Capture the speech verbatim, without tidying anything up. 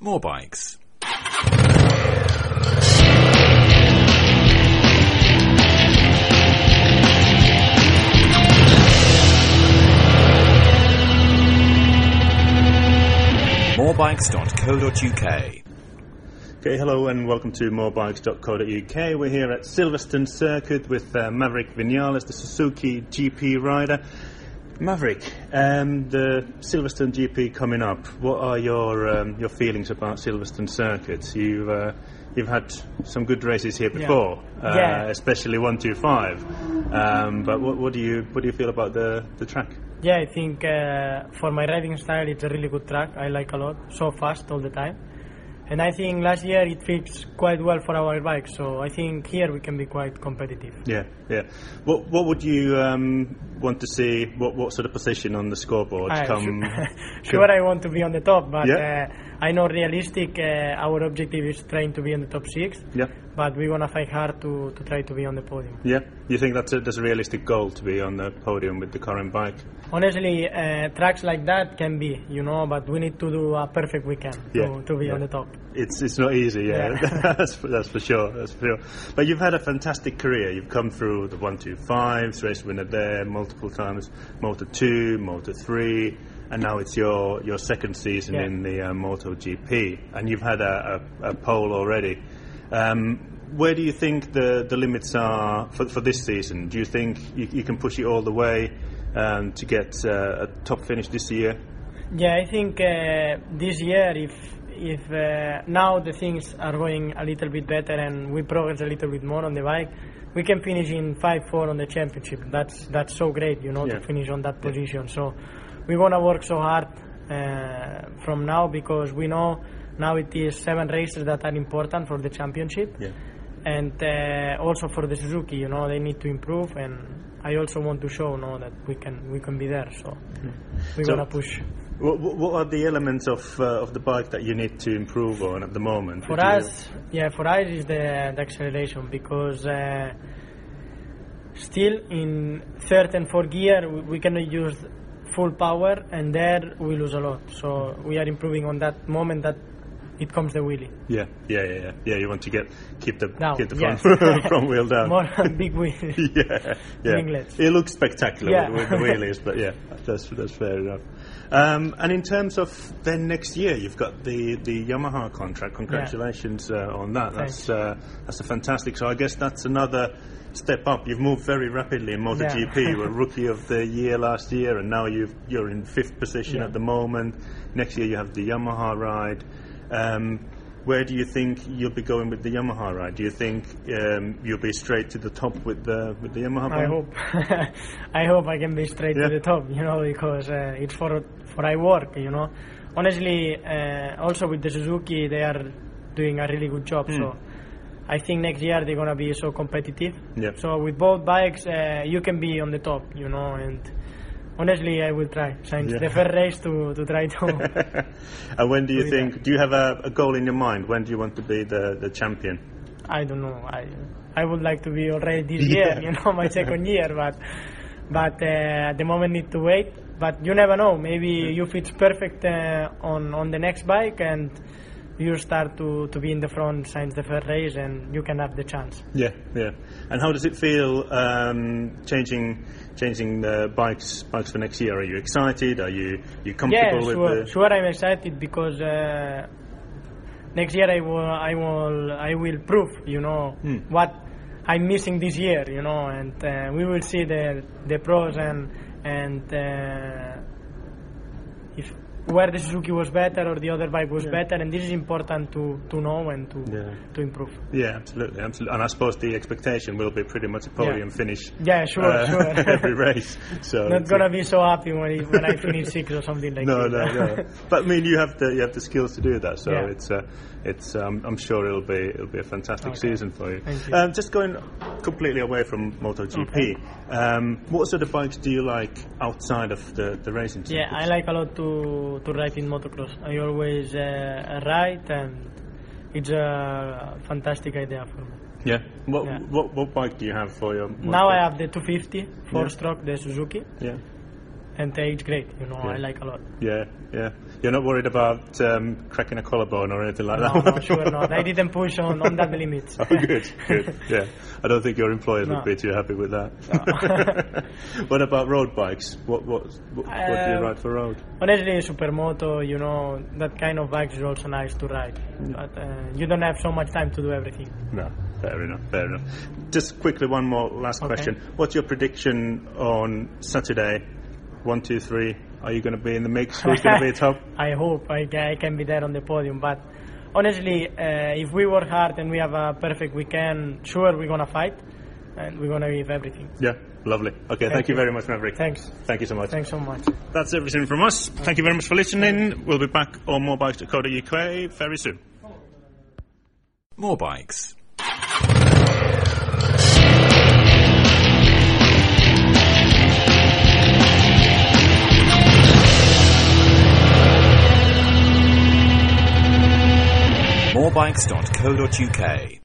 more bikes. more bikes dot co dot U K. Okay, hello and welcome to more bikes dot co dot U K. We're here at Silverstone Circuit with uh, Maverick Vinales, the Suzuki G P rider. Maverick, um, the Silverstone G P coming up. What are your um, your feelings about Silverstone Circuit? You've uh, you've had some good races here before, yeah. Uh, yeah. especially one two five. Um, but what, what do you what do you feel about the the track? Yeah, I think uh, for my riding style, it's a really good track. I like a lot. So fast all the time. And I think last year it fits quite well for our bike, so I think here we can be quite competitive. Yeah, yeah. What What would you um, want to see? What What sort of position on the scoreboard? I, come, sure, sure, I want to be on the top, but yeah. uh, I know realistic. Uh, our objective is trying to be on the top six. Yeah. But we're gonna fight hard to to try to be on the podium. Yeah. You think that's a, that's a realistic goal to be on the podium with the current bike? Honestly, uh, tracks like that can be, you know, but we need to do a perfect weekend yeah. to, to be yeah. on the top. It's it's not easy, yeah. yeah. that's, for, that's for sure. That's for sure. But you've had a fantastic career. You've come through the one two five, race winner there multiple times, Moto two, Moto three, and now it's your your second season yeah. in the uh, MotoGP, and you've had a, a, a pole already. Um, Where do you think the, the limits are for for this season? Do you think you, you can push it all the way um, to get uh, a top finish this year? Yeah, I think uh, this year, if if uh, now the things are going a little bit better and we progress a little bit more on the bike, we can finish in five four on the championship. That's that's so great, you know, yeah. to finish on that position. So we want to work so hard uh, from now, because we know now it is seven races that are important for the championship. Yeah. And uh, also for the Suzuki, you know, they need to improve, and I also want to show, you know, that we can we can be there. So we're so gonna push. What, what are the elements of uh, of the bike that you need to improve on at the moment? For us, you... yeah, for us is the, the acceleration, because uh, still in third and fourth gear we, we cannot use full power, and there we lose a lot. So we are improving on that moment that it comes the wheelie. Yeah, yeah, yeah, yeah. yeah you want to get keep the down, keep the front, yes. front wheel down. More big wheelies. yeah, yeah. It looks spectacular yeah. with, with the wheelies, but yeah, that's that's fair enough. Um, and in terms of then next year, you've got the, the Yamaha contract. Congratulations yeah. uh, on that. That's uh, that's a fantastic. So I guess that's another step up. You've moved very rapidly in MotoGP. Yeah. You were Rookie of the Year last year, and now you've you're in fifth position yeah. at the moment. Next year you have the Yamaha ride. Um, where do you think you'll be going with the Yamaha ride? Do you think um, you'll be straight to the top with the with the Yamaha bike? I hope. I hope I can be straight yeah. to the top, you know, because uh, it's for for I work, you know. Honestly, uh, also with the Suzuki, they are doing a really good job. Mm. So I think next year they're gonna be so competitive. Yeah. So with both bikes, uh, you can be on the top, you know, and. Honestly, I will try. Since yeah. the first race to, to try to... And when do you think... That. Do you have a, a goal in your mind? When do you want to be the, the champion? I don't know. I I would like to be already this yeah. year, you know, my second year. But but uh, at the moment need to wait. But you never know. Maybe you fit perfect uh, on, on the next bike and... you start to, to be in the front since the first race, and you can have the chance. Yeah, yeah. And how does it feel um, changing changing the bikes bikes for next year? Are you excited? Are you you comfortable yeah, sure, with the? Yeah, sure. I'm excited because uh, next year I will I will I will prove, you know, mm. what I'm missing this year, you know, and uh, we will see the the pros and and uh, if. Where the Suzuki was better or the other bike was yeah. better, and this is important to, to know and to yeah. to improve. Yeah, absolutely, absolutely. And I suppose the expectation will be pretty much a podium yeah. finish. Yeah, sure, uh, sure. Every race. So not gonna be so happy when it, when I finish sixth or something like no, that. No, no, no. But I mean, you have the you have the skills to do that. So yeah. it's uh, it's um, I'm sure it'll be it'll be a fantastic okay. season for you. Thank you. Um, just going completely away from MotoGP. Okay. Um, what sort of bikes do you like outside of the the racing? Yeah, circuits? I like a lot to. to ride in motocross. I always uh, ride, and it's a fantastic idea for me. Yeah. What yeah. What, what bike do you have for your? Motocross? Now I have the two fifty four yeah. stroke, the Suzuki. Yeah. and they age great, you know. Yeah. I like a lot. Yeah, yeah. You're not worried about um, cracking a collarbone or anything like no, that? No, no, sure not. I didn't push on, on that limit. Oh, good, good. Yeah, I don't think your employers no. would be too happy with that. No. What about road bikes? What what what, what uh, do you ride for road? Honestly, supermoto, you know, that kind of bikes is also nice to ride. Mm. But uh, you don't have so much time to do everything. No, fair enough, fair enough. Just quickly, one more last okay. question. What's your prediction on Saturday? One, two, three. Are you going to be in the mix? Who's going to be top? I hope I, I can be there on the podium. But honestly, uh, if we work hard and we have a perfect weekend, sure we're going to fight and we're going to give everything. Yeah, lovely. Okay, thank, thank you. you very much, Maverick. Thanks. Thank you so much. Thanks so much. That's everything from us. Thank, thank you very much for listening. We'll be back on more bikes dot co dot U K very soon. More Bikes. more bikes dot co dot U K